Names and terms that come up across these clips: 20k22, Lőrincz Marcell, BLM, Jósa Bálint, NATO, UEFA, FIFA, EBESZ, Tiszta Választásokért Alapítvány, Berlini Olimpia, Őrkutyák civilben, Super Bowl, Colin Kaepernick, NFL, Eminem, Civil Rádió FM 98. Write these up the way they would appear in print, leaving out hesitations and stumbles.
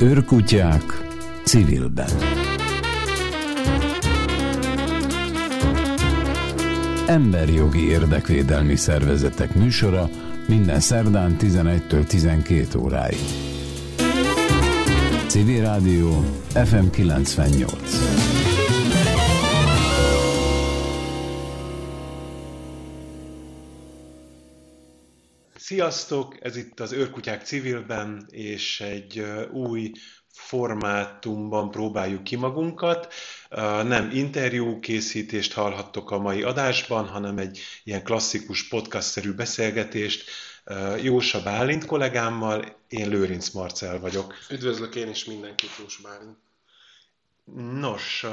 Őrkutyák civilben. Emberjogi érdekvédelmi szervezetek műsora minden szerdán 11-től 12 óráig. Civil Rádió FM 98. Sziasztok! Ez itt az Őrkutyák civilben, és egy új formátumban próbáljuk ki magunkat. Nem interjúkészítést hallhattok a mai adásban, hanem egy ilyen klasszikus podcast-szerű beszélgetést Jósa Bálint kollégámmal. Én Lőrincz Marcell vagyok. Üdvözlök én is mindenkit, Jósa Bálint. Nos,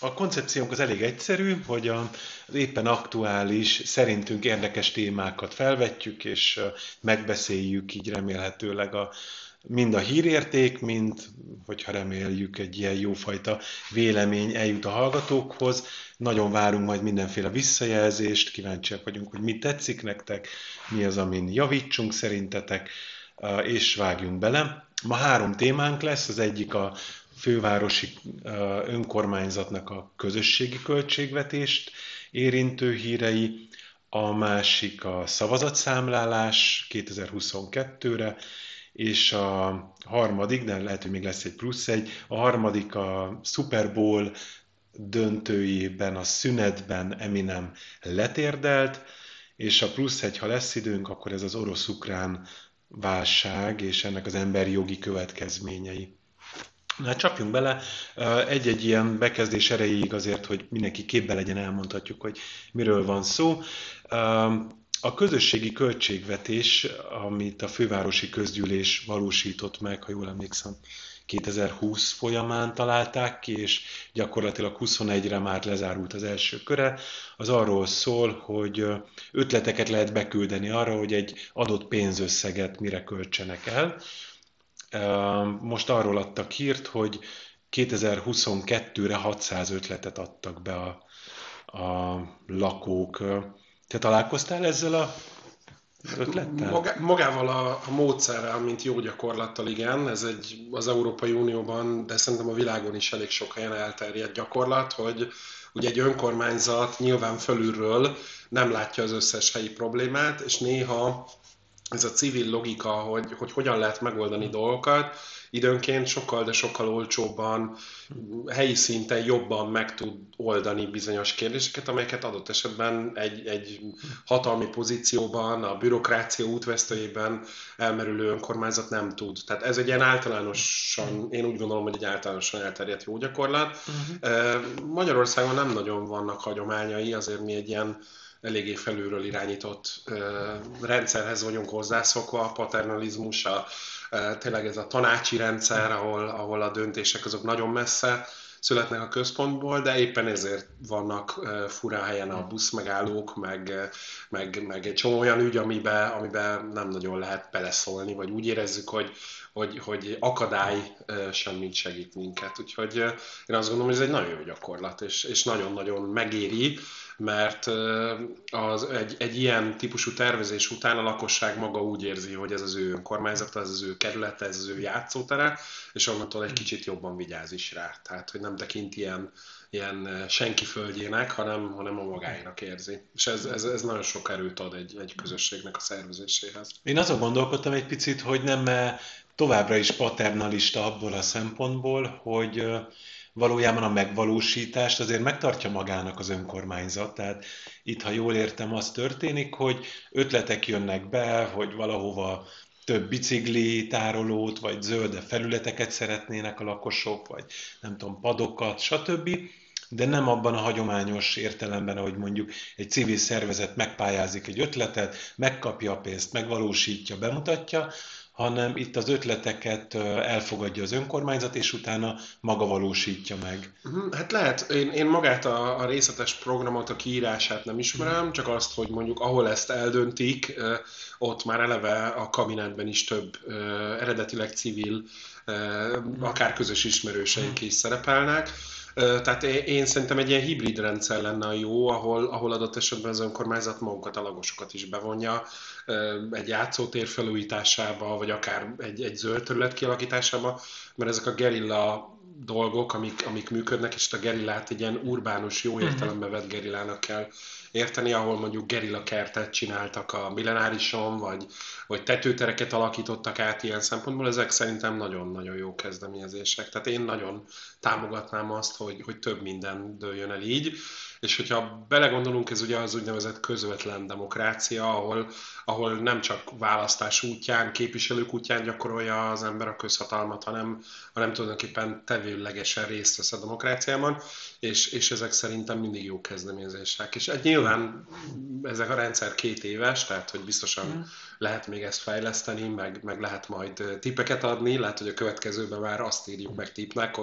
a koncepciónk az elég egyszerű, hogy az éppen aktuális, szerintünk érdekes témákat felvetjük, és megbeszéljük így remélhetőleg mind a hírérték, mind, hogyha reméljük, egy ilyen jófajta vélemény eljut a hallgatókhoz. Nagyon várunk majd mindenféle visszajelzést, kíváncsiak vagyunk, hogy mi tetszik nektek, mi az, amin javítsunk szerintetek, és vágjunk bele. Ma 3 témánk lesz, az egyik a fővárosi önkormányzatnak a közösségi költségvetést érintő hírei, a másik a szavazatszámlálás 2022-re, és a harmadik, de lehet, hogy még lesz egy plusz egy, a harmadik a Super Bowl döntőjében a szünetben Eminem letérdelt, és a plusz egy, ha lesz időnk, akkor ez az orosz-ukrán válság és ennek az emberi jogi következményei. Na, csapjunk bele, egy-egy ilyen bekezdés erejéig azért, hogy mindenki képbe legyen, elmondhatjuk, hogy miről van szó. A közösségi költségvetés, amit a fővárosi közgyűlés valósított meg, ha jól emlékszem, 2020 folyamán találták ki, és gyakorlatilag 21-re már lezárult az első köre. Az arról szól, hogy ötleteket lehet beküldeni arra, hogy egy adott pénzösszeget mire költsenek el. Most arról adtak hírt, hogy 2022-re 600 ötletet adtak be a lakók. Te találkoztál ezzel az ötlettel? Magával a módszerrel, mint jó gyakorlattal, igen. Ez az Európai Unióban, de szerintem a világon is elég sok helyen elterjedt gyakorlat, hogy ugye egy önkormányzat nyilván fölülről nem látja az összes helyi problémát, és néha ez a civil logika, hogy hogyan lehet megoldani dolgokat, időnként sokkal, de sokkal olcsóbban, helyi szinten jobban meg tud oldani bizonyos kérdéseket, amelyeket adott esetben egy hatalmi pozícióban, a bürokrácia útvesztőjében elmerülő önkormányzat nem tud. Tehát ez egy ilyen általánosan, én úgy gondolom, hogy egy általánosan elterjedt jó gyakorlat. Magyarországon nem nagyon vannak hagyományai, azért mi egy ilyen eléggé felülről irányított rendszerhez vagyunk hozzászokva, a paternalizmus, tényleg ez a tanácsi rendszer, ahol a döntések azok nagyon messze születnek a központból, de éppen ezért vannak furán helyen a buszmegállók, meg egy csomó olyan ügy, amiben nem nagyon lehet beleszólni, vagy úgy érezzük, hogy akadály semmit segít minket. Úgyhogy én azt gondolom, hogy ez egy nagyon jó gyakorlat, és nagyon-nagyon megéri, mert egy ilyen típusú tervezés után a lakosság maga úgy érzi, hogy ez az ő önkormányzata, ez az ő kerülete, ez az ő játszótere, és onnantól egy kicsit jobban vigyáz is rá. Tehát, hogy nem tekint ilyen senki földjének, hanem a magáinak érzi. És ez nagyon sok erőt ad egy közösségnek a szervezéséhez. Én azon gondolkodtam egy picit, hogy nem továbbra is paternalista abból a szempontból, hogy valójában a megvalósítást azért megtartja magának az önkormányzat. Tehát itt, ha jól értem, az történik, hogy ötletek jönnek be, hogy valahova több bicikli tárolót, vagy zöld felületeket szeretnének a lakosok, vagy nem tudom, padokat, stb., de nem abban a hagyományos értelemben, ahogy mondjuk egy civil szervezet megpályázik egy ötletet, megkapja a pénzt, megvalósítja, bemutatja, hanem itt az ötleteket elfogadja az önkormányzat, és utána maga valósítja meg. Hát lehet, én magát a részletes programot, a kiírását nem ismerem, csak azt, hogy mondjuk ahol ezt eldöntik, ott már eleve a kabinetben is több eredetileg civil, akár közös ismerőseink is szerepelnek. Tehát én szerintem egy ilyen hibrid rendszer lenne a jó, ahol adott esetben az önkormányzat magukat, a lakosokat is bevonja egy játszótér felújításába, vagy akár egy zöld terület kialakításába, mert ezek a gerilla dolgok, amik működnek, és a gerillát egy ilyen urbánus, jó értelemben vett gerillának kell érteni, ahol mondjuk gerillakertet csináltak a millenárison, vagy tetőtereket alakítottak át ilyen szempontból, ezek szerintem nagyon-nagyon jó kezdeményezések. Tehát én nagyon támogatnám azt, hogy több minden dőljön el így, és hogyha belegondolunk, ez ugye az úgynevezett közvetlen demokrácia, ahol nem csak választás útján, képviselők útján gyakorolja az ember a közhatalmat, hanem tulajdonképpen tevőlegesen részt vesz a demokráciában, és ezek szerintem mindig jó kezdeményezések. És nyilván ezek a rendszer 2 éves, tehát hogy biztosan lehet még ezt fejleszteni, meg lehet majd tippeket adni, lehet, hogy a következőben már azt írjuk meg tippnek,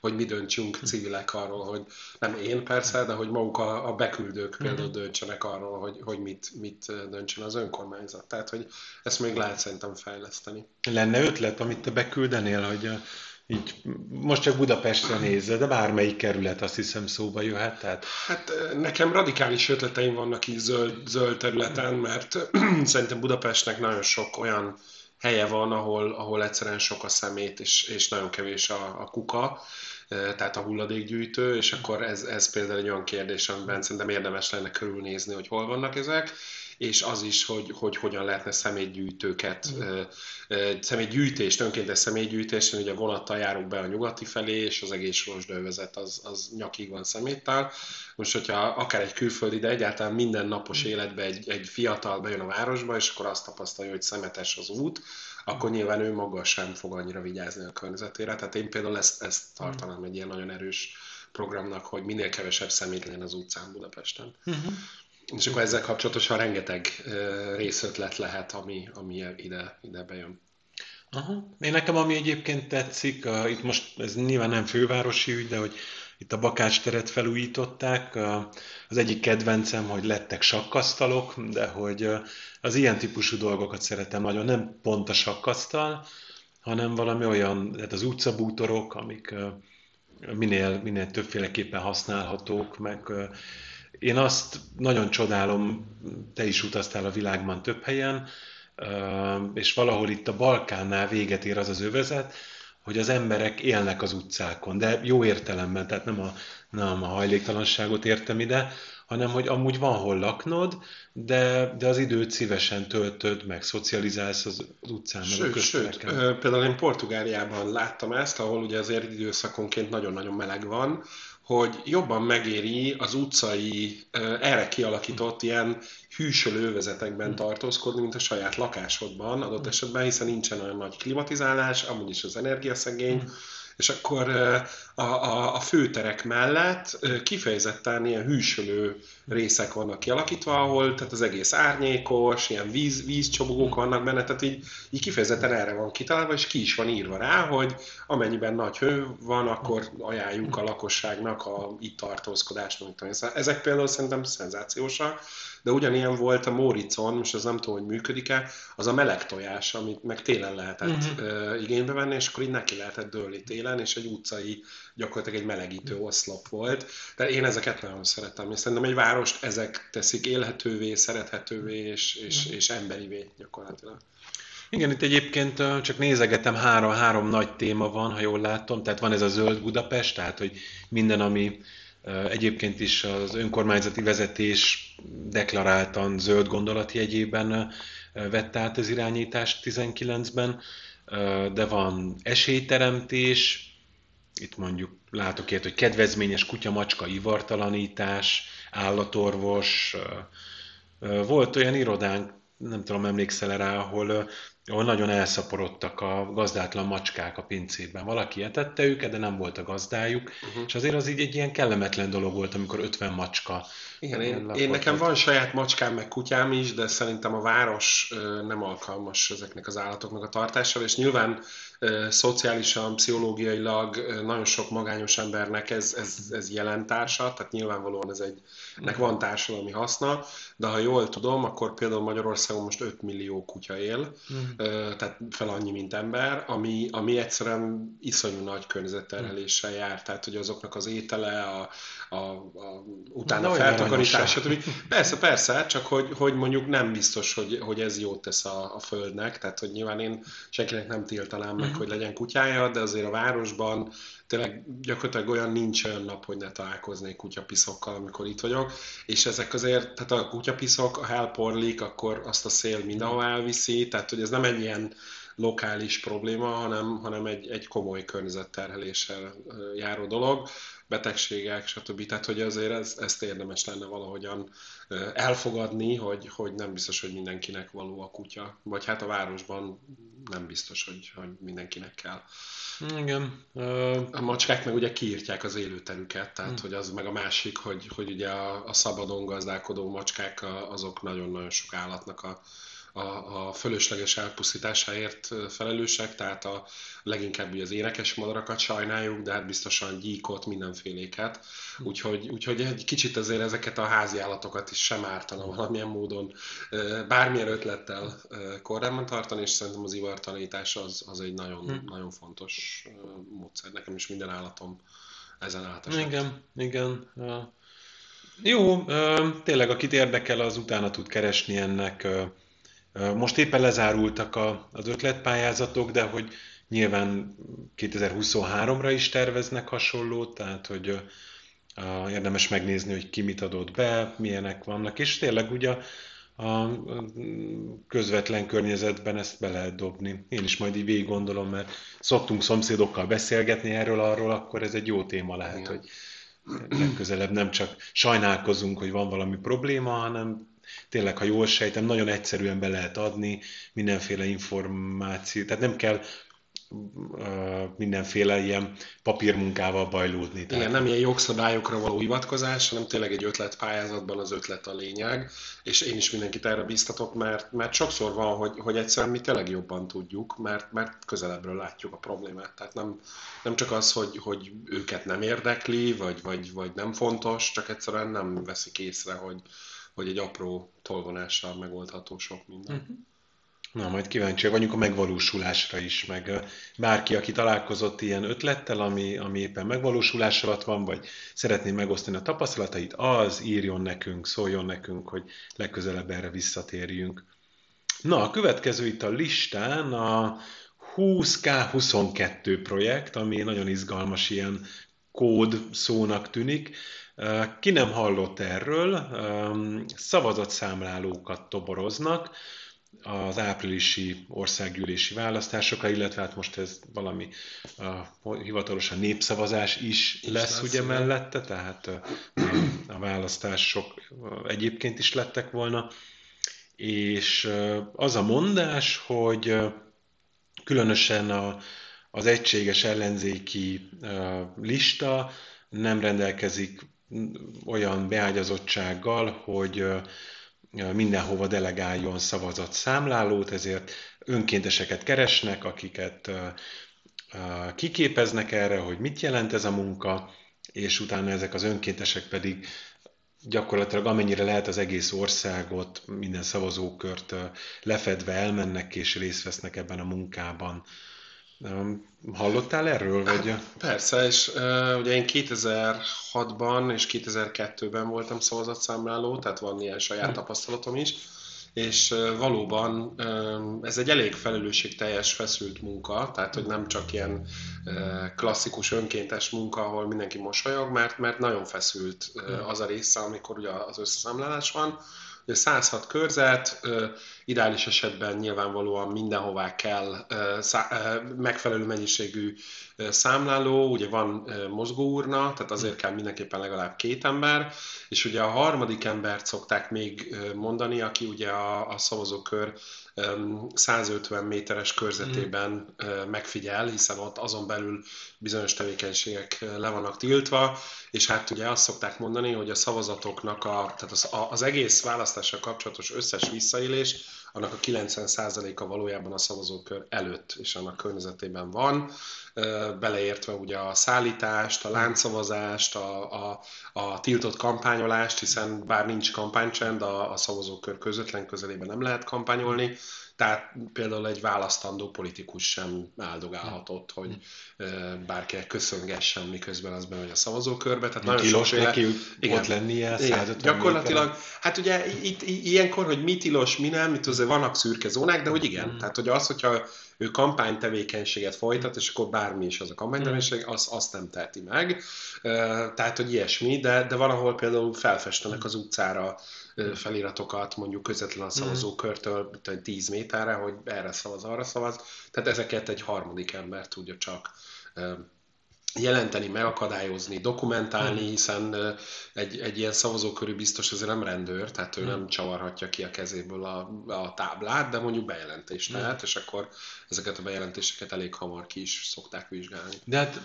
hogy mi döntsünk civilek arról, hogy nem én persze, de hogy maguk a beküldők például döntsenek arról, hogy mit döntsön az önkormányzat. Tehát, hogy ezt még lehet szerintem fejleszteni. Lenne ötlet, amit te beküldenél, hogy így most csak Budapestre nézve, de bármelyik kerület azt hiszem szóba jöhet. Tehát... Hát nekem radikális ötleteim vannak így zöld területen, mert szerintem Budapestnek nagyon sok olyan helye van, ahol egyszerűen sok a szemét, és nagyon kevés a kuka, tehát a hulladékgyűjtő, és akkor ez például egy olyan kérdés, amiben szerintem érdemes lenne körülnézni, hogy hol vannak ezek, és az is, hogy hogyan lehetne személygyűjtőket, személygyűjtést, önkéntes személygyűjtést, ugye vonattal járunk be a nyugati felé, és az egész rozsdövezet az nyakig van szeméttel. Most, hogyha akár egy külföldi, de egyáltalán mindennapos életbe egy fiatal bejön a városba, és akkor azt tapasztalja, hogy szemetes az út, akkor nyilván ő maga sem fog annyira vigyázni a környezetére. Tehát én például ezt tartanám egy ilyen nagyon erős programnak, hogy minél kevesebb szemét legyen az utcán Budapesten. És akkor ezzel kapcsolatosan rengeteg részötlet lehet, ami ide bejön. Aha. Én nekem, ami egyébként tetszik, itt most ez nyilván nem fővárosi ügy, de hogy itt a Bakács teret felújították. Az egyik kedvencem, hogy lettek sakkasztalok, de hogy az ilyen típusú dolgokat szeretem nagyon. Nem pont a sakkasztal, hanem valami olyan, tehát az utcabútorok, amik minél többféleképpen használhatók, meg... Én azt nagyon csodálom, te is utaztál a világban több helyen, és valahol itt a Balkánnál véget ér az övezet, hogy az emberek élnek az utcákon, de jó értelemben, tehát nem a hajléktalanságot értem ide, hanem hogy amúgy van hol laknod, de az időt szívesen töltöd, meg szocializálsz az utcán, meg a köztereken. Sőt, például én Portugáliában láttam ezt, ahol ugye azért időszakonként nagyon-nagyon meleg van, hogy jobban megéri az utcai, erre kialakított ilyen hűsölő övezetekben tartózkodni, mint a saját lakásodban adott esetben, hiszen nincsen olyan nagy klimatizálás, amúgy is az energiaszegény, és akkor a főterek mellett kifejezetten ilyen hűsölő részek vannak kialakítva, ahol tehát az egész árnyékos, ilyen vízcsobogók vannak benne, tehát így kifejezetten erre van kitalálva, és ki is van írva rá, hogy amennyiben nagy hő van, akkor ajánljuk a lakosságnak a itt tartózkodást. Ezek például szerintem szenzációsak, de ugyanilyen volt a Móricon, most az nem tudom, hogy működik-e, az a meleg tojás, amit meg télen lehetett igénybe venni, és akkor így neki lehetett dőlni télen, és egy utcai gyakorlatilag egy melegítő oszlop volt. De én ezeket nagyon szeretem, és szerintem egy várost ezek teszik élhetővé, szerethetővé, és emberivé gyakorlatilag. Igen, itt egyébként csak nézegetem, három nagy téma van, ha jól látom, tehát van ez a zöld Budapest, tehát hogy minden, ami egyébként is az önkormányzati vezetés deklaráltan zöld gondolatjegyében vett át az irányítást 19-ben, de van esélyteremtés, itt mondjuk látok ilyet, hogy kedvezményes kutya-macska ivartalanítás, állatorvos. Volt olyan irodánk, nem tudom, emlékszel rá, ahol nagyon elszaporodtak a gazdátlan macskák a pincében. Valaki etette őket, de nem volt a gazdájuk, és azért az így egy ilyen kellemetlen dolog volt, amikor 50 macska Igen, én nekem van saját macskám, meg kutyám is, de szerintem a város nem alkalmas ezeknek az állatoknak a tartására, és nyilván szociálisan, pszichológiailag nagyon sok magányos embernek ez jelent társa, tehát nyilvánvalóan ennek van társadalmi haszna, de ha jól tudom, akkor például Magyarországon most 5 millió kutya él, tehát fel annyi, mint ember, ami egyszerűen iszonyú nagy környezetterheléssel jár, tehát hogy azoknak az étele, utána feltakarítása. Persze, csak hogy mondjuk nem biztos, hogy ez jót tesz a földnek, tehát hogy nyilván én senkinek nem tiltanám meg, hogy legyen kutyája, de azért a városban tényleg gyakorlatilag olyan nincs olyan nap, hogy ne találkoznék kutyapiszokkal, amikor itt vagyok, és ezek azért, tehát a kutyapiszok, a hálporlik, akkor azt a szél mindenhol elviszi, tehát hogy ez nem egy ilyen lokális probléma, hanem egy komoly környezetterheléssel járó dolog, betegségek, stb. Tehát hogy azért ezt érdemes lenne valahogyan elfogadni, hogy nem biztos, hogy mindenkinek való a kutya, vagy hát a városban nem biztos, hogy mindenkinek kell. Igen. A macskák meg ugye kiírtják az élőterüket, tehát hogy az meg a másik, hogy ugye a szabadon gazdálkodó macskák azok nagyon-nagyon sok állatnak a fölösleges elpusztításáért felelősek, tehát a leginkább ugye az énekes madarakat sajnáljuk, de hát biztosan gyíkot, mindenféléket. Úgyhogy egy kicsit azért ezeket a házi állatokat is sem ártana valamilyen módon bármilyen ötlettel kordában tartani, és szerintem az ivartalanítás az egy nagyon, nagyon fontos módszer. Nekem is minden állatom ezen átesett. Igen. Jó, tényleg akit érdekel, az utána tud keresni ennek. Most éppen lezárultak az ötletpályázatok, de hogy nyilván 2023-ra is terveznek hasonlót, tehát hogy érdemes megnézni, hogy ki mit adott be, milyenek vannak, és tényleg ugye a közvetlen környezetben ezt be lehet dobni. Én is majd így végig gondolom, mert szoktunk szomszédokkal beszélgetni erről-arról, akkor ez egy jó téma lehet, igen, hogy legközelebb nem csak sajnálkozunk, hogy van valami probléma, hanem tényleg, ha jól sejtem, nagyon egyszerűen be lehet adni mindenféle információ, tehát nem kell mindenféle ilyen papírmunkával bajlódni. Igen, tehát nem ilyen jogszabályokra való hivatkozás, hanem tényleg egy ötletpályázatban az ötlet a lényeg, és én is mindenkit erre bíztatok, mert sokszor van, hogy egyszerűen mi tényleg jobban tudjuk, mert közelebbről látjuk a problémát. Tehát nem csak az, hogy őket nem érdekli, vagy nem fontos, csak egyszerűen nem veszik észre, hogy egy apró tolvonással megoldható sok minden. Na, majd kíváncsiak vagyunk a megvalósulásra is, meg bárki, aki találkozott ilyen ötlettel, ami éppen megvalósulás alatt van, vagy szeretné megosztani a tapasztalatait, az írjon nekünk, szóljon nekünk, hogy legközelebb erre visszatérjünk. Na, a következő itt a listán a 20k22 projekt, ami nagyon izgalmas, ilyen kód szónak tűnik. Ki nem hallott erről, szavazatszámlálókat toboroznak az áprilisi országgyűlési választásokra, illetve hát most ez valami hivatalosan népszavazás is lesz ugye mellette, tehát a választások egyébként is lettek volna, és az a mondás, hogy különösen az egységes ellenzéki lista nem rendelkezik olyan beágyazottsággal, hogy mindenhova delegáljon szavazatszámlálót, ezért önkénteseket keresnek, akiket kiképeznek erre, hogy mit jelent ez a munka, és utána ezek az önkéntesek pedig gyakorlatilag amennyire lehet az egész országot, minden szavazókört lefedve elmennek és részt vesznek ebben a munkában. Hallottál erről? Vagy? Hát, persze, és ugye én 2006-ban és 2002-ben voltam szavazatszámláló, tehát van ilyen saját tapasztalatom is, és valóban ez egy elég felelősségteljes, feszült munka, tehát hogy nem csak ilyen klasszikus önkéntes munka, ahol mindenki mosolyog, mert nagyon feszült az a része, amikor ugye az összeszámlálás van. 106 körzet, ideális esetben nyilvánvalóan mindenhová kell megfelelő mennyiségű számláló, ugye van mozgóurna, tehát azért kell mindenképpen legalább 2 ember, és ugye a harmadik embert szokták még mondani, aki ugye a szavazókör 150 méteres körzetében megfigyel, hiszen ott azon belül bizonyos tevékenységek le vannak tiltva, és hát ugye azt szokták mondani, hogy a szavazatoknak, tehát az egész választással kapcsolatos összes visszaélés, annak a 90%-a valójában a szavazókör előtt és annak környezetében van, beleértve ugye a szállítást, a láncszavazást, a tiltott kampányolást, hiszen bár nincs kampánycsend, a szavazókör közvetlen közelében nem lehet kampányolni, tehát például egy választandó politikus sem áldogálhatott, hogy bárkinek köszöngessen, miközben az bemegy a szavazókörbe. Tehát nagyon tilos neki ott lennie, 150 gyakorlatilag, hát ugye itt ilyenkor, hogy mi tilos, mi nem, itt azért vannak szürke zónák, de hogy igen. Tehát hogy az, hogyha ő kampánytevékenységet folytat, és akkor bármi is az a kampánytevékenység, azt nem teheti meg. Tehát hogy ilyesmi, de valahol például felfestenek az utcára feliratokat, mondjuk közvetlen a szavazókörtől 10 méterre, hogy erre szavaz, arra szavaz. Tehát ezeket egy harmadik ember tudja csak jelenteni, megakadályozni, dokumentálni, hiszen egy ilyen szavazókörű biztos azért nem rendőr, tehát ő nem csavarhatja ki a kezéből a táblát, de mondjuk bejelentést tehet, és akkor ezeket a bejelentéseket elég hamar ki is szokták vizsgálni. De hát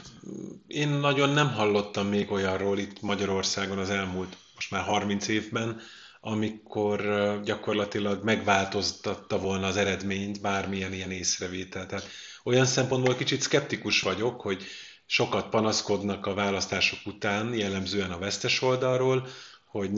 én nagyon nem hallottam még olyanról itt Magyarországon az elmúlt, most már 30 évben, amikor gyakorlatilag megváltoztatta volna az eredményt bármilyen ilyen észrevétel. Tehát olyan szempontból kicsit szkeptikus vagyok, hogy sokat panaszkodnak a választások után, jellemzően a vesztes oldalról, hogy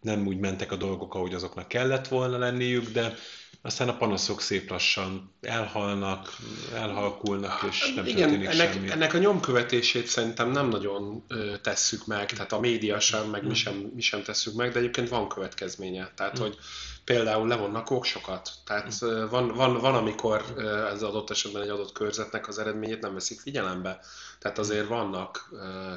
nem úgy mentek a dolgok, ahogy azoknak kellett volna lenniük, de aztán a panaszok szép lassan elhalnak, elhalkulnak, és nem történik semmi. Ennek a nyomkövetését szerintem nem nagyon tesszük meg, tehát a média sem, meg mi sem tesszük meg, de egyébként van következménye. Tehát, hogy például levonnak oksokat. Tehát van, amikor az adott esetben egy adott körzetnek az eredményét nem veszik figyelembe. Tehát azért vannak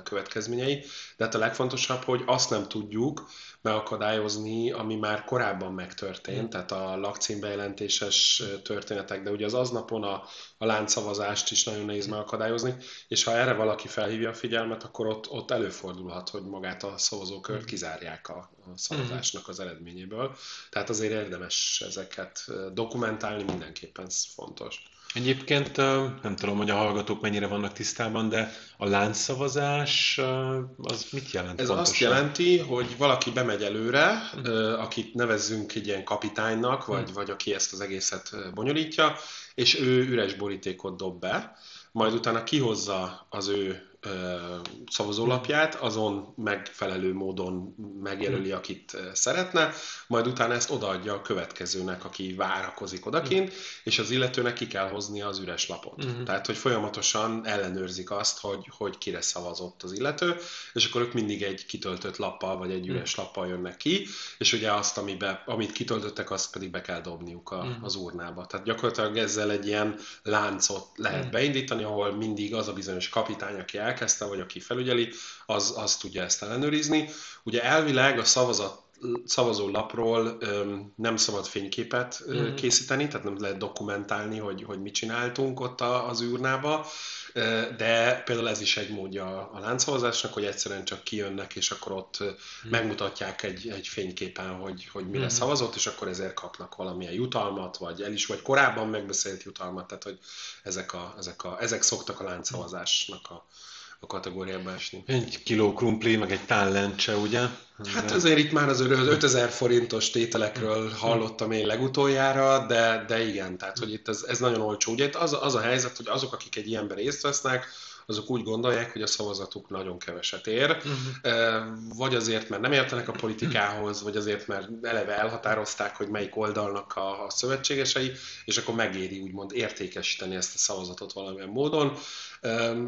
következményei, de hát a legfontosabb, hogy azt nem tudjuk megakadályozni, ami már korábban megtörtént, tehát a lakcímbejelentéses történetek, de ugye az aznapon a láncszavazást is nagyon nehéz megakadályozni, és ha erre valaki felhívja a figyelmet, akkor ott előfordulhat, hogy magát a szavazókört kizárják a szavazásnak az eredményéből. Tehát azért érdemes ezeket dokumentálni, mindenképpen fontos. Egyébként nem tudom, hogy a hallgatók mennyire vannak tisztában, de a láncszavazás az mit jelent? Ez pontosan? Azt jelenti, hogy valaki bemegy előre, akit nevezzünk egy ilyen kapitánynak, vagy aki ezt az egészet bonyolítja, és ő üres borítékot dob be, majd utána kihozza az ő szavazólapját, azon megfelelő módon megjelöli, akit szeretne, majd utána ezt odaadja a következőnek, aki várakozik odakint, és az illetőnek ki kell hoznia az üres lapot. Tehát, hogy folyamatosan ellenőrzik azt, hogy kire szavazott az illető, és akkor ők mindig egy kitöltött lappal, vagy egy üres lappal jönnek ki, és ugye azt, amit kitöltöttek, azt pedig be kell dobniuk az urnába. Tehát gyakorlatilag ezzel egy ilyen láncot lehet beindítani, ahol mindig az a bizonyos kapitány, aki elkezdte, vagy aki felügyeli, az tudja ezt ellenőrizni. Ugye elvileg a szavazólapról nem szabad fényképet készíteni, tehát nem lehet dokumentálni, hogy mit csináltunk ott az űrnába, de például ez is egy módja a láncszavazásnak, hogy egyszerűen csak kijönnek, és akkor ott megmutatják egy fényképen, hogy mire szavazott, és akkor ezért kapnak valamilyen jutalmat, vagy korábban megbeszélt jutalmat, tehát hogy ezek szoktak a láncszavazásnak a kategóriába esni. 1 kiló krumpli, meg egy tál lencse, ugye? Hát azért itt már az 5000 forintos tételekről hallottam én legutoljára, de igen, tehát hogy itt ez nagyon olcsó. Ugye itt az a helyzet, hogy azok, akik egy ilyenben részt vesznek, azok úgy gondolják, hogy a szavazatuk nagyon keveset ér, vagy azért, mert nem értenek a politikához, vagy azért, mert eleve elhatározták, hogy melyik oldalnak a szövetségesei, és akkor megéri úgymond értékesíteni ezt a szavazatot valamilyen módon.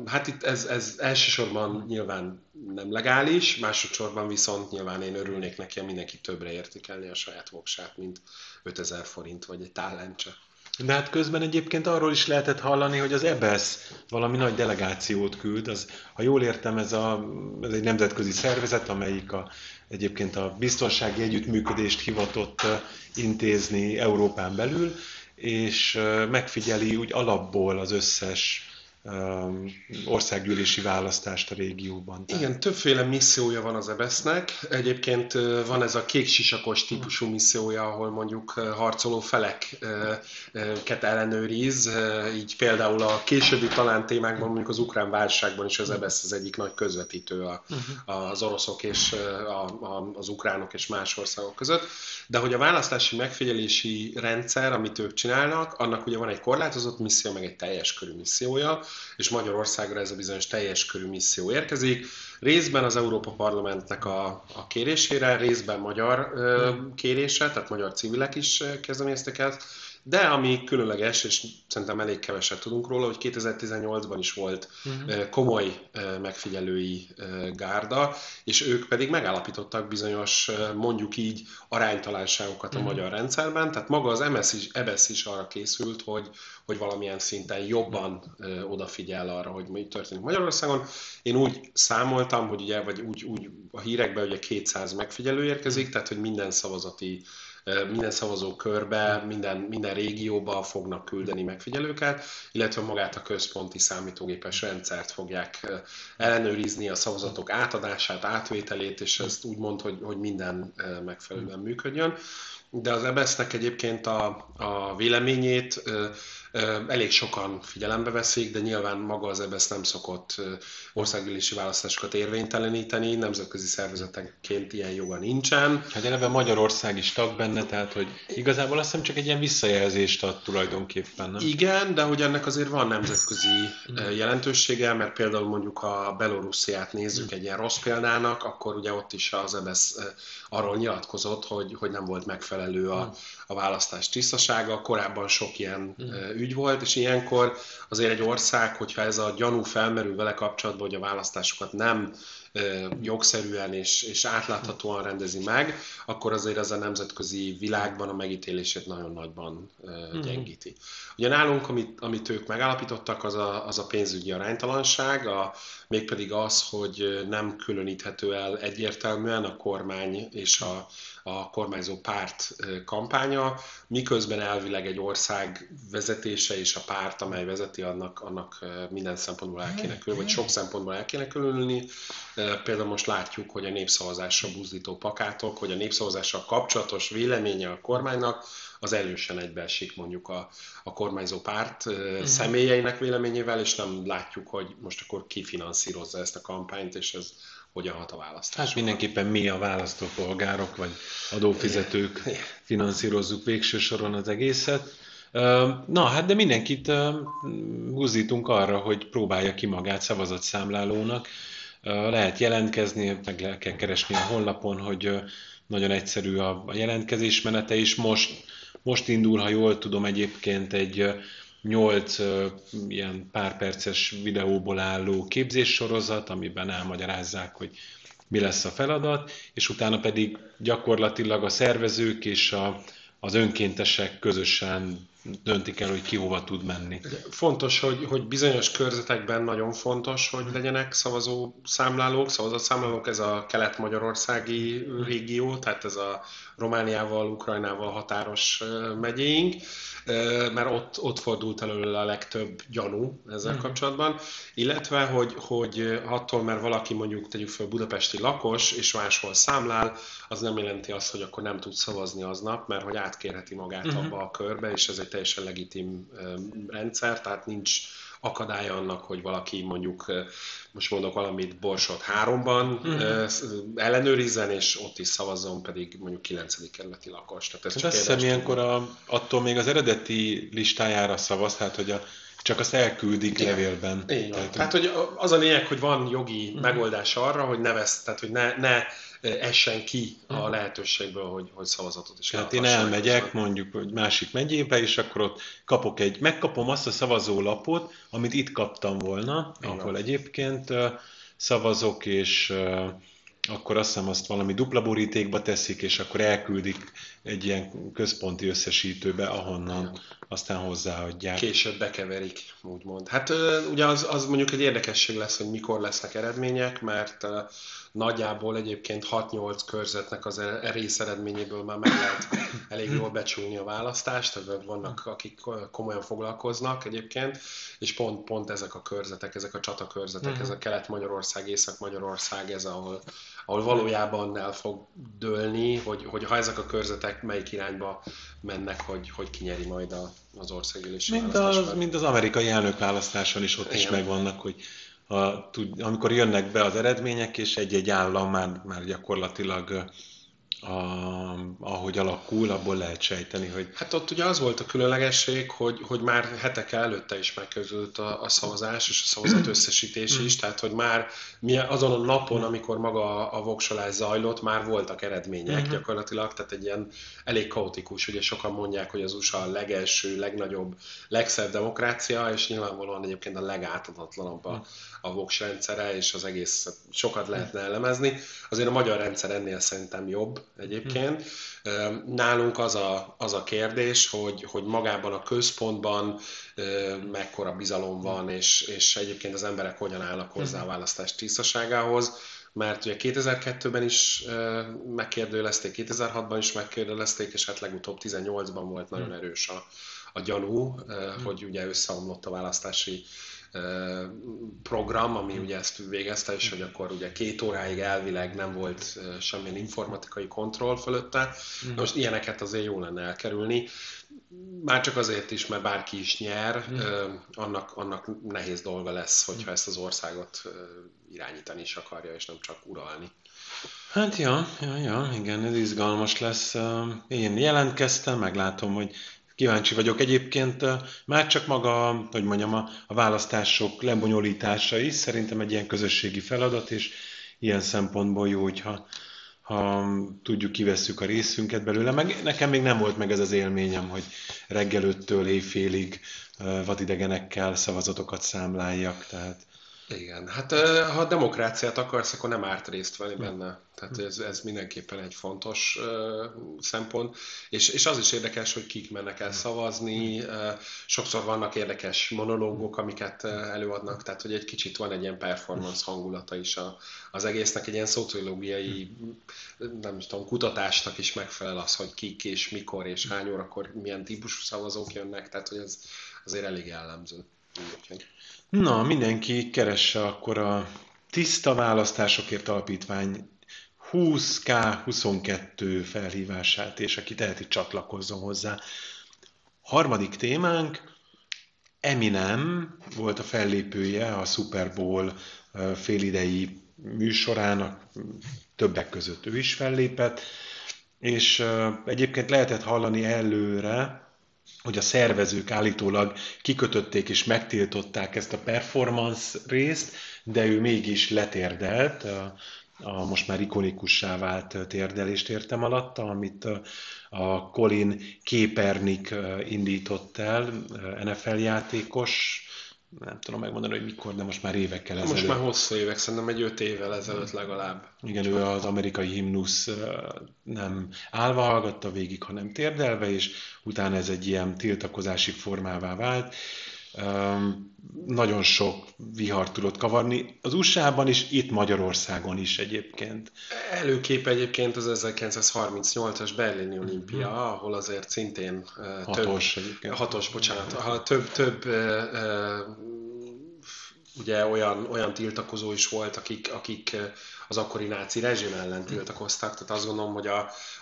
Hát itt ez elsősorban nyilván nem legális, másodszorban viszont nyilván én örülnék neki, ha mindenki többre értékelni a saját voksát, mint 5000 forint vagy egy tál lencse. De hát közben egyébként arról is lehetett hallani, hogy az EBESZ valami nagy delegációt küld. Ha jól értem, ez egy nemzetközi szervezet, amelyik egyébként a biztonsági együttműködést hivatott intézni Európán belül, és megfigyeli úgy alapból az összes országgyűlési választást a régióban. Igen, többféle missziója van az EBESZ-nek. Egyébként van ez a kéksisakos típusú missziója, ahol mondjuk harcoló feleket ellenőriz. Így például a későbbi talán témákban, mondjuk az ukrán válságban is az EBESZ az egyik nagy közvetítő az oroszok és az ukránok és más országok között. De hogy a választási megfigyelési rendszer, amit ők csinálnak, annak ugye van egy korlátozott misszió, meg egy teljes körű missziója, és Magyarországra ez a bizonyos teljes körű misszió érkezik. Részben az Európa Parlamentnek a kérésére, részben magyar kérése, tehát magyar civilek is kezdeményeztek ezt, de ami különleges, és szerintem elég keveset tudunk róla, hogy 2018-ban is volt komoly megfigyelői gárda, és ők pedig megállapítottak bizonyos, mondjuk így, aránytalanságokat a magyar rendszerben. Tehát maga az EBESZ is arra készült, hogy valamilyen szinten jobban odafigyel arra, hogy mi történik Magyarországon. Én úgy számoltam, hogy ugye, vagy úgy a hírekben ugye 200 megfigyelő érkezik, tehát hogy minden szavazókörbe, minden régióba fognak küldeni megfigyelőket, illetve magát a központi számítógépes rendszert fogják ellenőrizni, a szavazatok átadását, átvételét, és ezt úgy mond, hogy minden megfelelően működjön. De az EBESZ-nek egyébként a véleményét elég sokan figyelembe veszik, de nyilván maga az EBESZ nem szokott országgyűlési választásokat érvényteleníteni, nemzetközi szervezetenként ilyen joga nincsen. Hát eleve Magyarország is tag benne, tehát hogy igazából azt hiszem csak egy ilyen visszajelzést ad tulajdonképpen, nem? Igen, de hogy ennek azért van nemzetközi jelentősége, mert például mondjuk ha Belorussziát nézzük egy ilyen rossz példának, akkor ugye ott is az EBESZ arról nyilatkozott, hogy nem volt megfelelő a választás tisztasága, korábban sok ilyen ügy volt, és ilyenkor azért egy ország, hogyha ez a gyanú felmerül vele kapcsolatban, hogy a választásokat nem jogszerűen és átláthatóan rendezi meg, akkor azért ez a nemzetközi világban a megítélését nagyon nagyban gyengíti. Ugye nálunk, amit ők megállapítottak, az a pénzügyi aránytalanság, mégpedig az, hogy nem különíthető el egyértelműen a kormány és a kormányzó párt kampánya, miközben elvileg egy ország vezetése és a párt, amely vezeti, annak minden szempontból el kéne különülni, vagy sok szempontból el kéne különülni. Például most látjuk, hogy a népszavazásra buzdító plakátok, hogy a népszavazással kapcsolatos véleménye a kormánynak, az erősen egybeesik mondjuk a kormányzó párt személyeinek véleményével, és nem látjuk, hogy most akkor ki finanszírozza ezt a kampányt, és ez hogyan hat a választásokra. Hát mindenképpen mi a választópolgárok, vagy adófizetők finanszírozzuk végső soron az egészet. Na, hát de mindenkit buzdítunk arra, hogy próbálja ki magát szavazatszámlálónak. Lehet jelentkezni, meg le kell keresni a honlapon, hogy nagyon egyszerű a jelentkezés menete is. Most indul, ha jól tudom, egyébként egy 8 ilyen pár perces videóból álló képzéssorozat, amiben elmagyarázzák, hogy mi lesz a feladat, és utána pedig gyakorlatilag a szervezők és az önkéntesek közösen döntik el, hogy ki hova tud menni. Fontos, hogy bizonyos körzetekben nagyon fontos, hogy legyenek szavazatszámlálók, ez a kelet-magyarországi régió, tehát ez a Romániával, Ukrajnával határos megyéink, mert ott fordult elő a legtöbb gyanú ezzel kapcsolatban, illetve, hogy attól, mert valaki mondjuk tegyük föl budapesti lakos, és máshol számlál, az nem jelenti azt, hogy akkor nem tud szavazni aznap, mert hogy átkérheti magát abba a körbe, és ez egy teljesen legitim rendszer, tehát nincs akadálya annak, hogy valaki mondjuk, most mondok valamit, Borsod 3-ban ellenőrizzen, és ott is szavazzon, pedig mondjuk 9. kerületi lakos. Tehát ez azt hiszem, ilyenkor attól még az eredeti listájára szavaz, tehát hogy csak azt elküldik levélben. Tehát hogy az a lényeg, hogy van jogi megoldás arra, hogy ne vesz, tehát hogy ne essen ki a lehetőségből, hogy szavazatot is lehet. Tehát én elmegyek mondjuk egy másik megyébe, és akkor ott megkapom azt a szavazólapot, amit itt kaptam volna, ahol egyébként szavazok, és akkor azt hiszem azt valami dupla borítékba teszik, és akkor elküldik egy ilyen központi összesítőbe, ahonnan aztán hozzáadják. Később bekeverik, úgymond. Hát ugye az mondjuk egy érdekesség lesz, hogy mikor lesznek eredmények, mert nagyjából egyébként 6-8 körzetnek az részeredményéből már meg lehet elég jól becsülni a választást, tehát vannak, akik komolyan foglalkoznak egyébként, és pont ezek a körzetek, ezek a csatakörzetek, ez a Kelet-Magyarország, Észak-Magyarország, ez ahol valójában el fog dőlni, hogy ha ezek a körzetek melyik irányba mennek, hogy kinyeri majd az országgyűlési választást. Mint az amerikai elnökválasztáson is, ott is megvannak, hogy amikor jönnek be az eredmények, és egy-egy állam már gyakorlatilag ahogy alakul, abból lehet sejteni, hogy... Hát ott ugye az volt a különlegesség, hogy már hetek előtte is megkezdődött a szavazás és a szavazat összesítés is, tehát hogy már azon a napon, amikor maga a voksolás zajlott, már voltak eredmények gyakorlatilag, tehát egy ilyen elég kaotikus, ugye sokan mondják, hogy az USA a legelső, legnagyobb, legszebb demokrácia, és nyilvánvalóan egyébként a legátatlanabb a voks rendszere, és az egész sokat lehetne elemezni. Azért a magyar rendszer ennél szerintem jobb egyébként. Nálunk az a kérdés, hogy magában a központban mekkora bizalom van, és egyébként az emberek hogyan állnak hozzá a választás tisztaságához, mert ugye 2002-ben is megkérdőjelezték, 2006-ban is megkérdőjelezték, és hát legutóbb 2018-ban volt nagyon erős a gyanú, hogy ugye összeomlott a választási program, ami ugye ezt végezte, és hogy akkor ugye 2 óráig elvileg nem volt semmilyen informatikai kontroll fölötte. Most ilyeneket azért jó lenne elkerülni. Már csak azért is, mert bárki is nyer, annak nehéz dolga lesz, hogyha ezt az országot irányítani is akarja, és nem csak uralni. Hát igen, ez izgalmas lesz. Én jelentkeztem, meglátom, hogy kíváncsi vagyok. Egyébként már csak maga, hogy mondjam, a választások lebonyolítása is szerintem egy ilyen közösségi feladat, és ilyen szempontból jó, hogyha tudjuk, kivesszük a részünket belőle. Meg nekem még nem volt meg ez az élményem, hogy reggel 5-től éjfélig vadidegenekkel szavazatokat számláljak, tehát... Igen, hát ha a demokráciát akarsz, akkor nem árt részt venni benne. Tehát ez mindenképpen egy fontos szempont. És az is érdekes, hogy kik mennek el szavazni. Sokszor vannak érdekes monológok, amiket előadnak. Tehát, hogy egy kicsit van egy ilyen performance hangulata is az egésznek. Egy ilyen szociológiai, nem tudom, kutatásnak is megfelel az, hogy kik és mikor és hány órakor milyen típusú szavazók jönnek. Tehát, hogy ez azért elég jellemző. Na, mindenki keresse akkor a Tiszta Választásokért Alapítvány 20k22 felhívását, és aki teheti, csatlakozzon hozzá. Harmadik témánk, Eminem volt a fellépője a Super Bowl félidei műsorának, többek között ő is fellépett, és egyébként lehetett hallani előre, hogy a szervezők állítólag kikötötték és megtiltották ezt a performance részt, de ő mégis letérdelt, a most már ikonikussá vált térdelést értem alatta, amit a Colin Kaepernick indított el, NFL játékos, nem tudom megmondani, hogy mikor, de most már évekkel ezelőtt. Most már hosszú évek, szerintem egy 5 évvel ezelőtt legalább. Igen, ő az amerikai himnusz nem állva hallgatta végig, hanem térdelve, és utána ez egy ilyen tiltakozási formává vált. Nagyon sok vihart tudott kavarni az USA-ban is, itt Magyarországon is egyébként. Előképe egyébként az 1938-as Berlini Olimpia, ahol azért szintén több olyan tiltakozó is volt, akik az akkori náci rezsim ellen tiltakoztak, tehát azt gondolom, hogy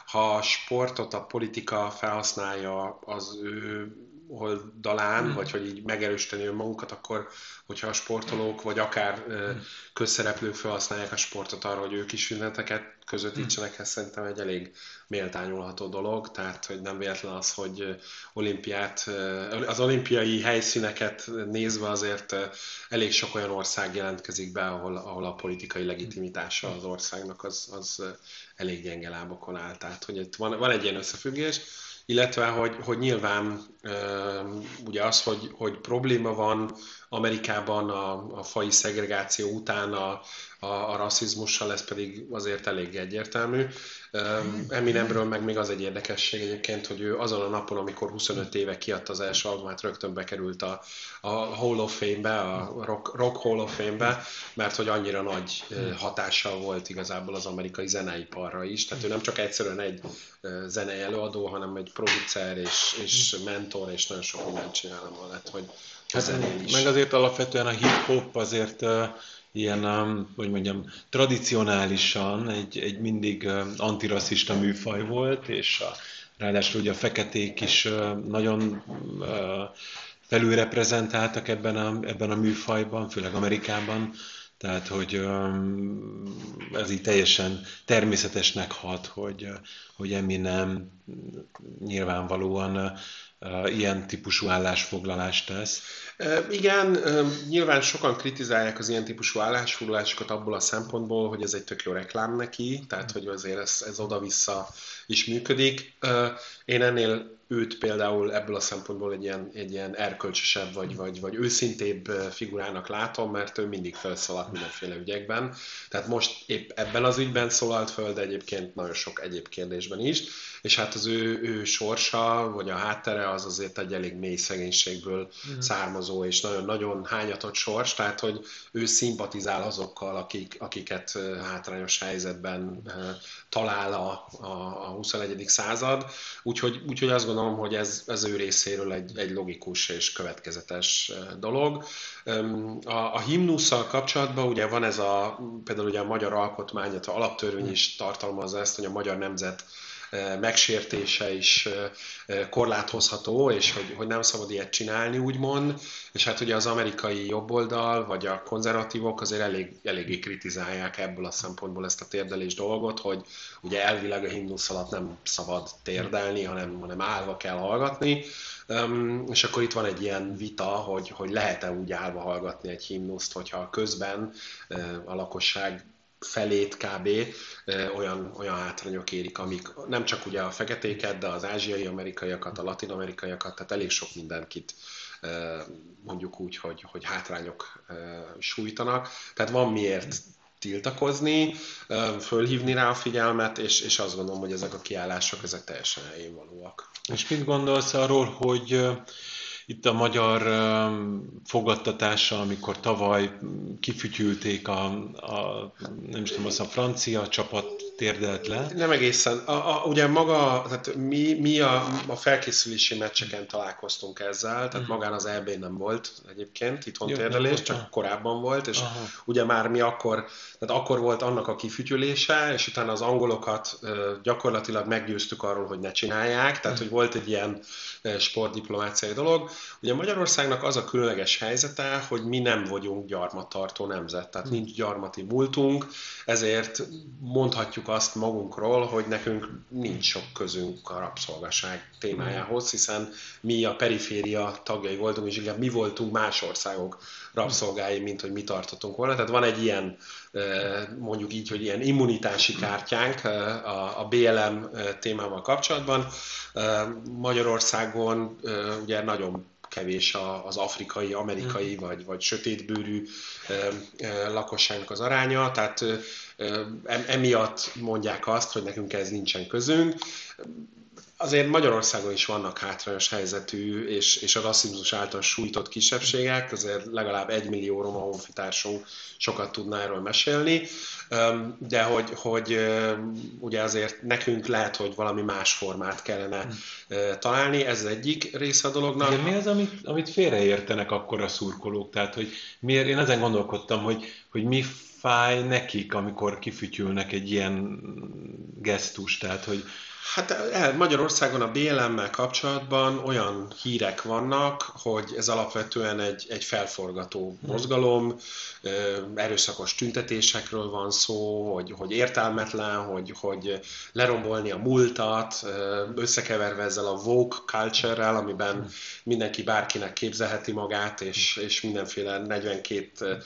ha a sportot a politika felhasználja az ő oldalán, vagy hogy így megerősíteni önmagukat, akkor, hogyha a sportolók, vagy akár közszereplők felhasználják a sportot arra, hogy ők is ünnepeket közvetítsenek, ez szerintem egy elég méltányolható dolog, tehát hogy nem véletlen az, hogy az olimpiai helyszíneket nézve azért elég sok olyan ország jelentkezik be, ahol a politikai legitimitása az országnak az elég gyenge lábakon áll. Tehát, hogy itt van egy ilyen összefüggés, illetve, hogy nyilván ugye az, hogy probléma van Amerikában a faji szegregáció után a rasszizmussal, ez pedig azért elég egyértelmű. Eminemről meg még az egy érdekesség egyébként, hogy ő azon a napon, amikor 25 éve kiadta az első albumát, rögtön bekerült a Hall of Fame-be, a Rock Hall of Fame-be, mert hogy annyira nagy hatással volt igazából az amerikai zeneiparra is. Tehát ő nem csak egyszerűen egy zenei előadó, hanem egy producer és mentor, és nagyon sok mindent csinálom alatt, hogy a zenén is. Meg azért alapvetően a hip-hop azért... ilyen, hogy mondjam, tradicionálisan egy mindig antirasszista műfaj volt, és ráadásul ugye a feketék is nagyon felülreprezentáltak ebben a műfajban, főleg Amerikában, tehát hogy ez így teljesen természetesnek hat, hogy Eminem nyilvánvalóan ilyen típusú állásfoglalást tesz. Igen, nyilván sokan kritizálják az ilyen típusú állásfoglalásokat abból a szempontból, hogy ez egy tök jó reklám neki, tehát hogy azért ez oda-vissza is működik. Én ennél őt például ebből a szempontból egy ilyen erkölcsösebb vagy őszintébb figurának látom, mert ő mindig felszólalt mindenféle ügyekben. Tehát most épp ebben az ügyben szólalt föl, de egyébként nagyon sok egyéb kérdésben is. És hát az ő sorsa, vagy a háttere az azért egy elég mély szegénységből származó, és nagyon-nagyon hányatott sors, tehát hogy ő szimpatizál azokkal, akiket hátrányos helyzetben talál a 21. század. Úgyhogy azt gondolom, hogy ez ő részéről egy logikus és következetes dolog. A himnusszal kapcsolatban ugye van ez például ugye a magyar alkotmány, az alaptörvény is tartalmazza ezt, hogy a magyar nemzet megsértése is korlátozható, és hogy nem szabad ilyet csinálni, úgymond. És hát ugye az amerikai jobboldal, vagy a konzervatívok azért eléggé kritizálják ebből a szempontból ezt a térdelés dolgot, hogy ugye elvileg a himnusz alatt nem szabad térdelni, hanem állva kell hallgatni. És akkor itt van egy ilyen vita, hogy lehet-e úgy állva hallgatni egy himnuszt, hogyha közben a lakosság felét kb. Olyan hátrányok érik, amik nem csak ugye a feketéket, de az ázsiai amerikaiakat, a latin amerikaiakat, tehát elég sok mindenkit mondjuk úgy, hogy hátrányok sújtanak. Tehát van miért tiltakozni, fölhívni rá a figyelmet, és azt gondolom, hogy ezek a kiállások, ezek teljesen helyén valóak. És mit gondolsz arról, hogy itt a magyar fogadtatása, amikor tavaly kifütyülték a francia csapat térdelt le. Nem egészen. Ugye maga, tehát mi a felkészülési meccseken találkoztunk ezzel, tehát magán az EB-n nem volt egyébként itthon térdelés, csak korábban volt, és ugye már mi akkor volt annak a kifütyülése, és utána az angolokat gyakorlatilag meggyőztük arról, hogy ne csinálják, tehát hogy volt egy ilyen sportdiplomáciai dolog. Ugye Magyarországnak az a különleges helyzete, hogy mi nem vagyunk gyarmattartó nemzet, tehát nincs gyarmati múltunk, ezért mondhatjuk azt magunkról, hogy nekünk nincs sok közünk a rabszolgaság témájához, hiszen mi a periféria tagjai voltunk, és inkább mi voltunk más országok rabszolgái, mint hogy mi tartottunk volna. Tehát van egy ilyen, mondjuk így, hogy ilyen immunitási kártyánk a BLM témával kapcsolatban. Magyarországon ugye nagyon kevés az afrikai, amerikai vagy sötétbőrű lakosságnak az aránya, tehát emiatt mondják azt, hogy nekünk ez nincsen közünk. Azért Magyarországon is vannak hátrányos helyzetű és a rasszizmus által sújtott kisebbségek, azért legalább 1 millió roma honfitársunk sokat tudná erről mesélni, de hogy ugye azért nekünk lehet, hogy valami más formát kellene találni, ez egyik része a dolognak. De mi az, amit félreértenek akkor a szurkolók? Tehát, hogy miért, én ezen gondolkodtam, hogy mi fáj nekik, amikor kifütyülnek egy ilyen gesztus, tehát, hogy hát Magyarországon a BLM-mel kapcsolatban olyan hírek vannak, hogy ez alapvetően egy felforgató mozgalom, erőszakos tüntetésekről van szó, hogy értelmetlen, hogy lerombolni a múltat, összekeverve ezzel a woke culture-rel, amiben mindenki bárkinek képzelheti magát, és mindenféle 42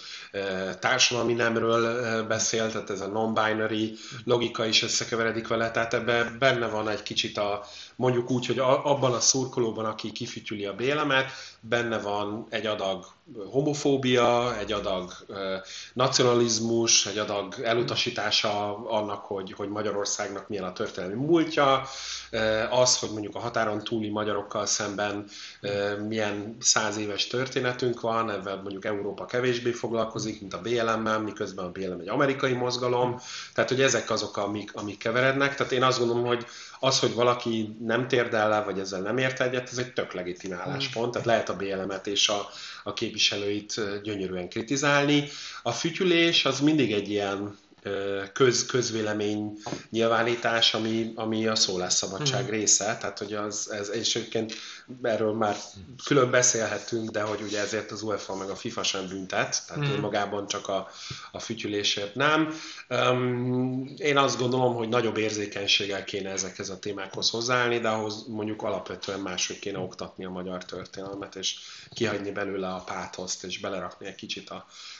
társadalmi nemről beszél, tehát ez a non-binary logika is összekeveredik vele, tehát ebben benne van egy kicsit a mondjuk úgy, hogy abban a szurkolóban, aki kifütyüli a bélemet, benne van egy adag homofóbia, egy adag nacionalizmus, egy adag elutasítása annak, hogy Magyarországnak milyen a történelmi múltja, az, hogy mondjuk a határon túli magyarokkal szemben milyen 100 éves történetünk van, ebben mondjuk Európa kevésbé foglalkozik, mint a BLM-mel, miközben a BLM egy amerikai mozgalom, tehát hogy ezek azok, amik keverednek, tehát én azt gondolom, hogy az, hogy valaki nem térdel le, vagy ezzel nem ért egyet, ez egy tök legitim álláspont, tehát lehet a BLM-et és a képviselőit gyönyörűen kritizálni. A fütyülés az mindig egy ilyen közvélemény nyilvánítás, ami a szólásszabadság része, tehát hogy és egyébként erről már külön beszélhetünk, de hogy ugye ezért az UEFA meg a FIFA sem büntet, tehát magában csak a fütyülésért nem. Én azt gondolom, hogy nagyobb érzékenységgel kéne ezekhez a témákhoz hozzáállni, de ahhoz mondjuk alapvetően máshogy kéne oktatni a magyar történelmet, és kihagyni belőle a pátoszt, és belerakni egy kicsit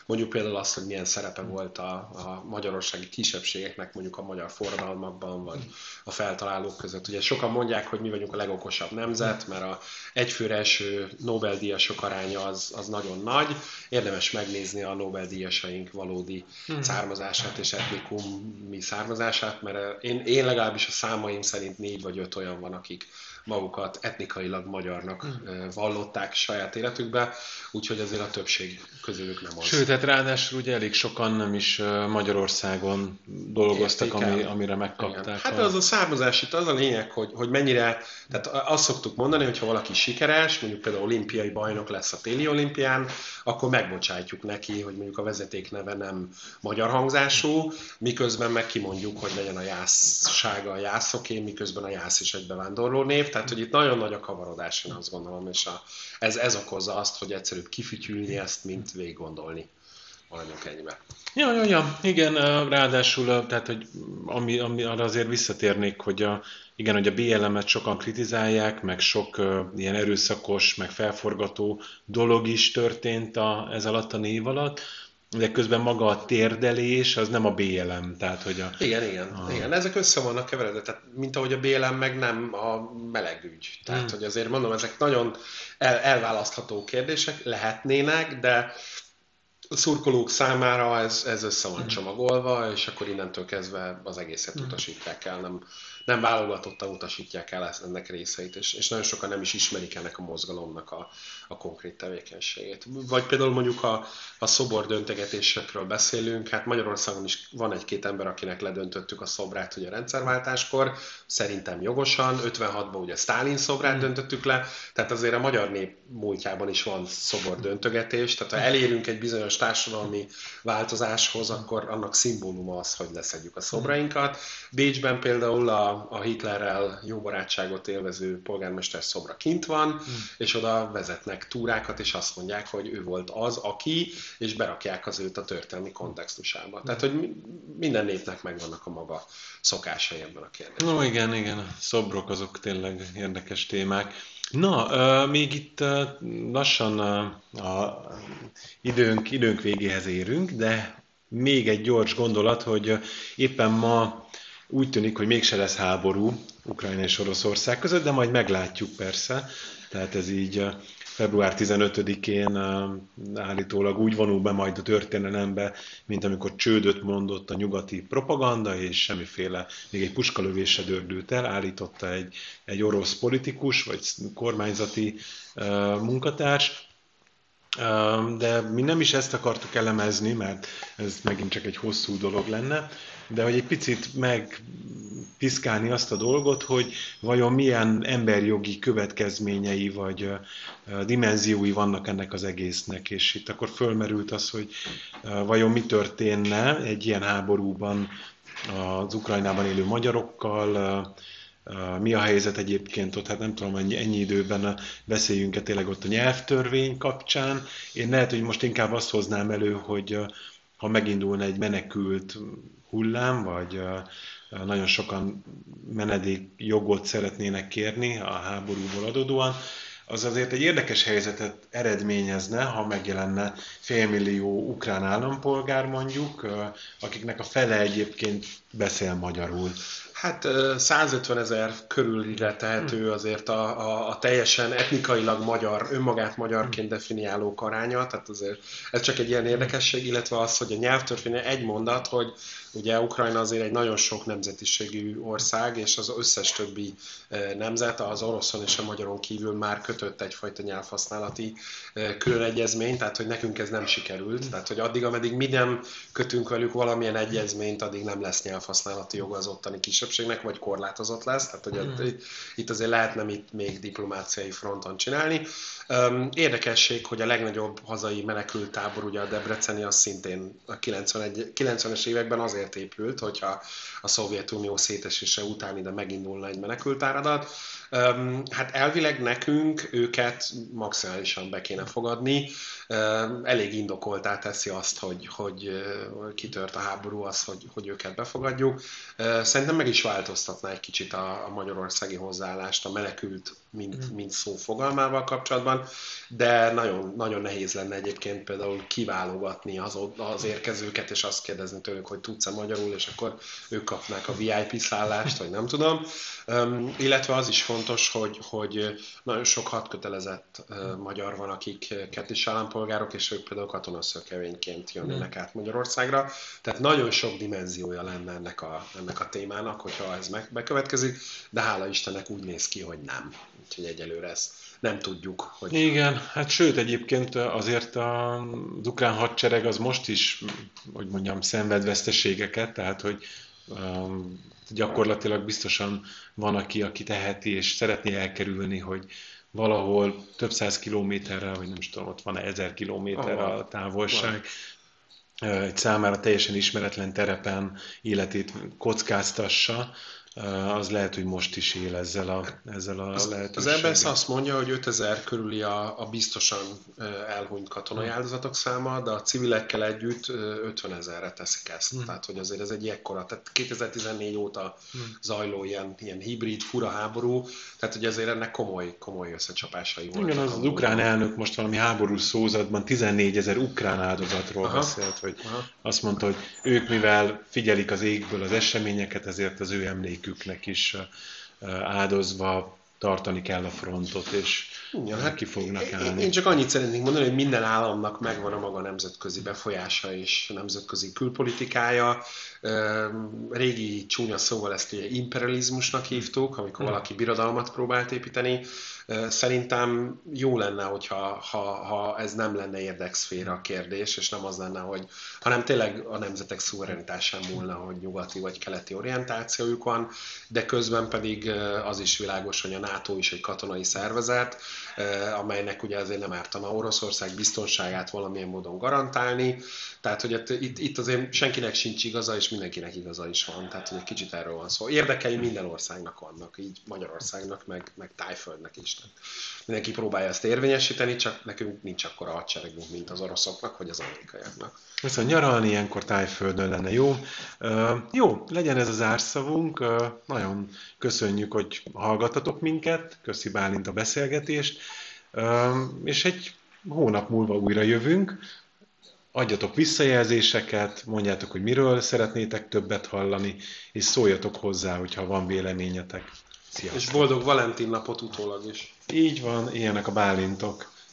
mondjuk például azt, hogy milyen szerepe volt a magyarországi kisebbségeknek mondjuk a magyar forradalmakban, vagy a feltalálók között. Ugye sokan mondják, hogy mi vagyunk a legokosabb nemzet, mert a egyfőre eső Nobel-díjasok aránya az nagyon nagy. Érdemes megnézni a Nobel-díjasaink valódi származását és etnikumi származását, mert én legalábbis a számaim szerint 4 vagy 5 olyan van, akik magukat etnikailag magyarnak vallották saját életükbe, úgyhogy azért a többség közülük nem az. Sőt, hát ráadásul ugye elég sokan nem is Magyarországon dolgoztak, amire megkapták. Igen. Hát az a származás, itt az a lényeg, hogy mennyire, tehát azt szoktuk mondani, hogyha valaki sikeres, mondjuk például olimpiai bajnok lesz a téli olimpián, akkor megbocsátjuk neki, hogy mondjuk a vezetékneve nem magyar hangzású, miközben meg kimondjuk, hogy legyen a jászsága a jászoké, miközben a jász is egy bevándorló név. Tehát, hogy itt nagyon nagy a kavarodás, én azt gondolom, és ez okozza azt, hogy egyszerűbb kifütyülni ezt, mint végig gondolni. Maradjunk ennyibe. Ja, igen, ráadásul, tehát, hogy arra azért visszatérnék, hogy hogy a BLM-et sokan kritizálják, meg sok ilyen erőszakos, meg felforgató dolog is történt ez alatt a név alatt, de közben maga a térdelés, az nem a BLM, tehát hogy Igen, ezek össze vannak keveredve, tehát mint ahogy a BLM meg nem a melegügy. Tehát, hogy azért mondom, ezek nagyon elválasztható kérdések lehetnének, de a szurkolók számára ez össze van csomagolva, és akkor innentől kezdve az egészet utasítják el, nem válogatottan utasítják el ennek részeit, és nagyon sokan nem is ismerik ennek a mozgalomnak a konkrét tevékenységét. Vagy például mondjuk, ha szobor döntegetésekről beszélünk, hát Magyarországon is van 1-2 ember, akinek ledöntöttük a szobrát ugye a rendszerváltáskor, szerintem jogosan, 56-ban ugye Sztálin szobrát döntöttük le, tehát azért a magyar nép múltjában is van szobor döntögetés, tehát ha elérünk egy bizonyos társadalmi változáshoz, akkor annak szimbóluma az, hogy leszedjük a szobrainkat. Bécsben például a Hitlerrel jó barátságot élvező polgármester szobra kint van, és oda vezetnek túrákat, és azt mondják, hogy ő volt az, aki, és berakják az őt a történelmi kontextusába. Tehát, hogy minden népnek megvannak a maga szokásai ebben a kérdésben. No, igen, a szobrok azok tényleg érdekes témák. Na, még itt lassan a időnk végéhez érünk, de még egy gyors gondolat, hogy éppen ma úgy tűnik, hogy mégse lesz háború Ukrajna és Oroszország között, de majd meglátjuk persze. Tehát ez így február 15-én állítólag úgy vonul be majd a történelembe, mint amikor csődöt mondott a nyugati propaganda, és semmiféle, még egy puskalövésre dördült el, állította egy orosz politikus, vagy kormányzati munkatárs. De mi nem is ezt akartuk elemezni, mert ez megint csak egy hosszú dolog lenne, de hogy egy picit megpiszkálni azt a dolgot, hogy vajon milyen emberjogi következményei vagy dimenziói vannak ennek az egésznek. És itt akkor fölmerült az, hogy vajon mi történne egy ilyen háborúban az Ukrajnában élő magyarokkal, mi a helyzet egyébként ott, hát nem tudom, ennyi időben beszéljünk-e tényleg ott a nyelvtörvény kapcsán. Én lehet, hogy most inkább azt hoznám elő, hogy ha megindulna egy menekült hullám, vagy nagyon sokan menedékjogot szeretnének kérni a háborúból adódóan, az azért egy érdekes helyzetet eredményezne, ha megjelenne 5 millió ukrán állampolgár mondjuk, akiknek a fele egyébként beszél magyarul? Hát 150,000 körülre tehető azért a teljesen etnikailag magyar, önmagát magyarként definiálók aránya, tehát azért ez csak egy ilyen érdekesség, illetve az, hogy a nyelvtörvénye egy mondat, hogy ugye Ukrajna azért egy nagyon sok nemzetiségű ország, és az összes többi nemzet, az oroszon és a magyaron kívül már kötött egyfajta nyelvhasználati különegyezményt, tehát hogy nekünk ez nem sikerült, tehát hogy addig, ameddig mi nem kötünk velük valamilyen egyezményt, addig nem lesz nyelvhasználati joga az ottani kisebbségnek, vagy korlátozott lesz, tehát hogy itt azért lehetne itt még diplomáciai fronton csinálni. Érdekesség, hogy a legnagyobb hazai menekültábor, ugye a debreceni, az szintén a 90-es években azért épült, hogyha a Szovjetunió szétesése után ide megindulna egy menekültáradat. Hát elvileg nekünk őket maximálisan be kéne fogadni. Elég indokoltá teszi azt, hogy kitört a háború, az, hogy őket befogadjuk. Szerintem meg is változtatná egy kicsit a magyarországi hozzáállást a menekült, mint szó fogalmával kapcsolatban, de nagyon, nagyon nehéz lenne egyébként például kiválogatni az érkezőket, és azt kérdezni tőlük, hogy tudsz-e magyarul, és akkor ők kapnák a VIP szállást, vagy nem tudom. Illetve az is fontos, hogy nagyon sok hatkötelezett magyar van, akik kettős állampolgárok, és ők például katonaszökevényként jönnek át Magyarországra. Tehát nagyon sok dimenziója lenne ennek a témának, hogyha ez bekövetkezik, de hála Istennek úgy néz ki, hogy nem. Úgyhogy egyelőre ezt nem tudjuk. Hogy... Igen, hát sőt egyébként azért az ukrán hadsereg az most is, hogy mondjam, szenved veszteségeket, tehát hogy gyakorlatilag biztosan van, aki teheti és szeretné elkerülni, hogy valahol több száz kilométerre, vagy nem is tudom, ott van 1000 kilométerre a távolság, egy számára teljesen ismeretlen terepen életét kockáztassa. Az lehet, hogy most is él ezzel a lehetőséggel. Az EBESZ azt mondja, hogy 5000 körüli a biztosan elhunyt katonai áldozatok száma, de a civilekkel együtt 50,000-re teszik ezt. Tehát, hogy azért ez egy ekkora, tehát 2014 óta zajló ilyen hibrid, fura háború, tehát hogy azért ennek komoly összecsapásai voltak. Igen, az ukrán elnök most valami háborús szózatban 14,000 ukrán áldozatról beszélt, hogy azt mondta, hogy ők mivel figyelik az égből az eseményeket, ezért az ő emléküknek is áldozva tartani kell a frontot, és ki fognak állni. Én csak annyit szeretnék mondani, hogy minden államnak megvan a maga nemzetközi befolyása és nemzetközi külpolitikája. Régi csúnya szóval ezt ugye imperializmusnak hívtuk, amikor valaki birodalmat próbált építeni. Szerintem jó lenne, hogyha ez nem lenne érdekszféra kérdés, és nem az lenne, hanem tényleg a nemzetek szuverenitásán múlna, hogy nyugati vagy keleti orientációjuk van, de közben pedig az is világos, hogy a NATO is egy katonai szervezet, amelynek ugye azért nem ártana Oroszország biztonságát valamilyen módon garantálni, tehát hogy itt azért senkinek sincs igaza, és mindenkinek igaza is van, tehát hogy egy kicsit erről van szó. Érdekei minden országnak vannak, így Magyarországnak, meg Tájföldnek is. Mindenki próbálja ezt érvényesíteni, csak nekünk nincs akkora hadseregünk, mint az oroszoknak, vagy az amerikaiaknak. Viszont nyaralni ilyenkor Tájföldön lenne jó. Jó, legyen ez a zárszavunk. Nagyon köszönjük, hogy hallgattatok minket. Köszi Bálint a beszélgetést. És egy hónap múlva újra jövünk. Adjatok visszajelzéseket, mondjátok, hogy miről szeretnétek többet hallani, és szóljatok hozzá, hogyha van véleményetek. Sziasztok. És boldog Valentin napot utólag is. Így van, ilyenek a Bálintok.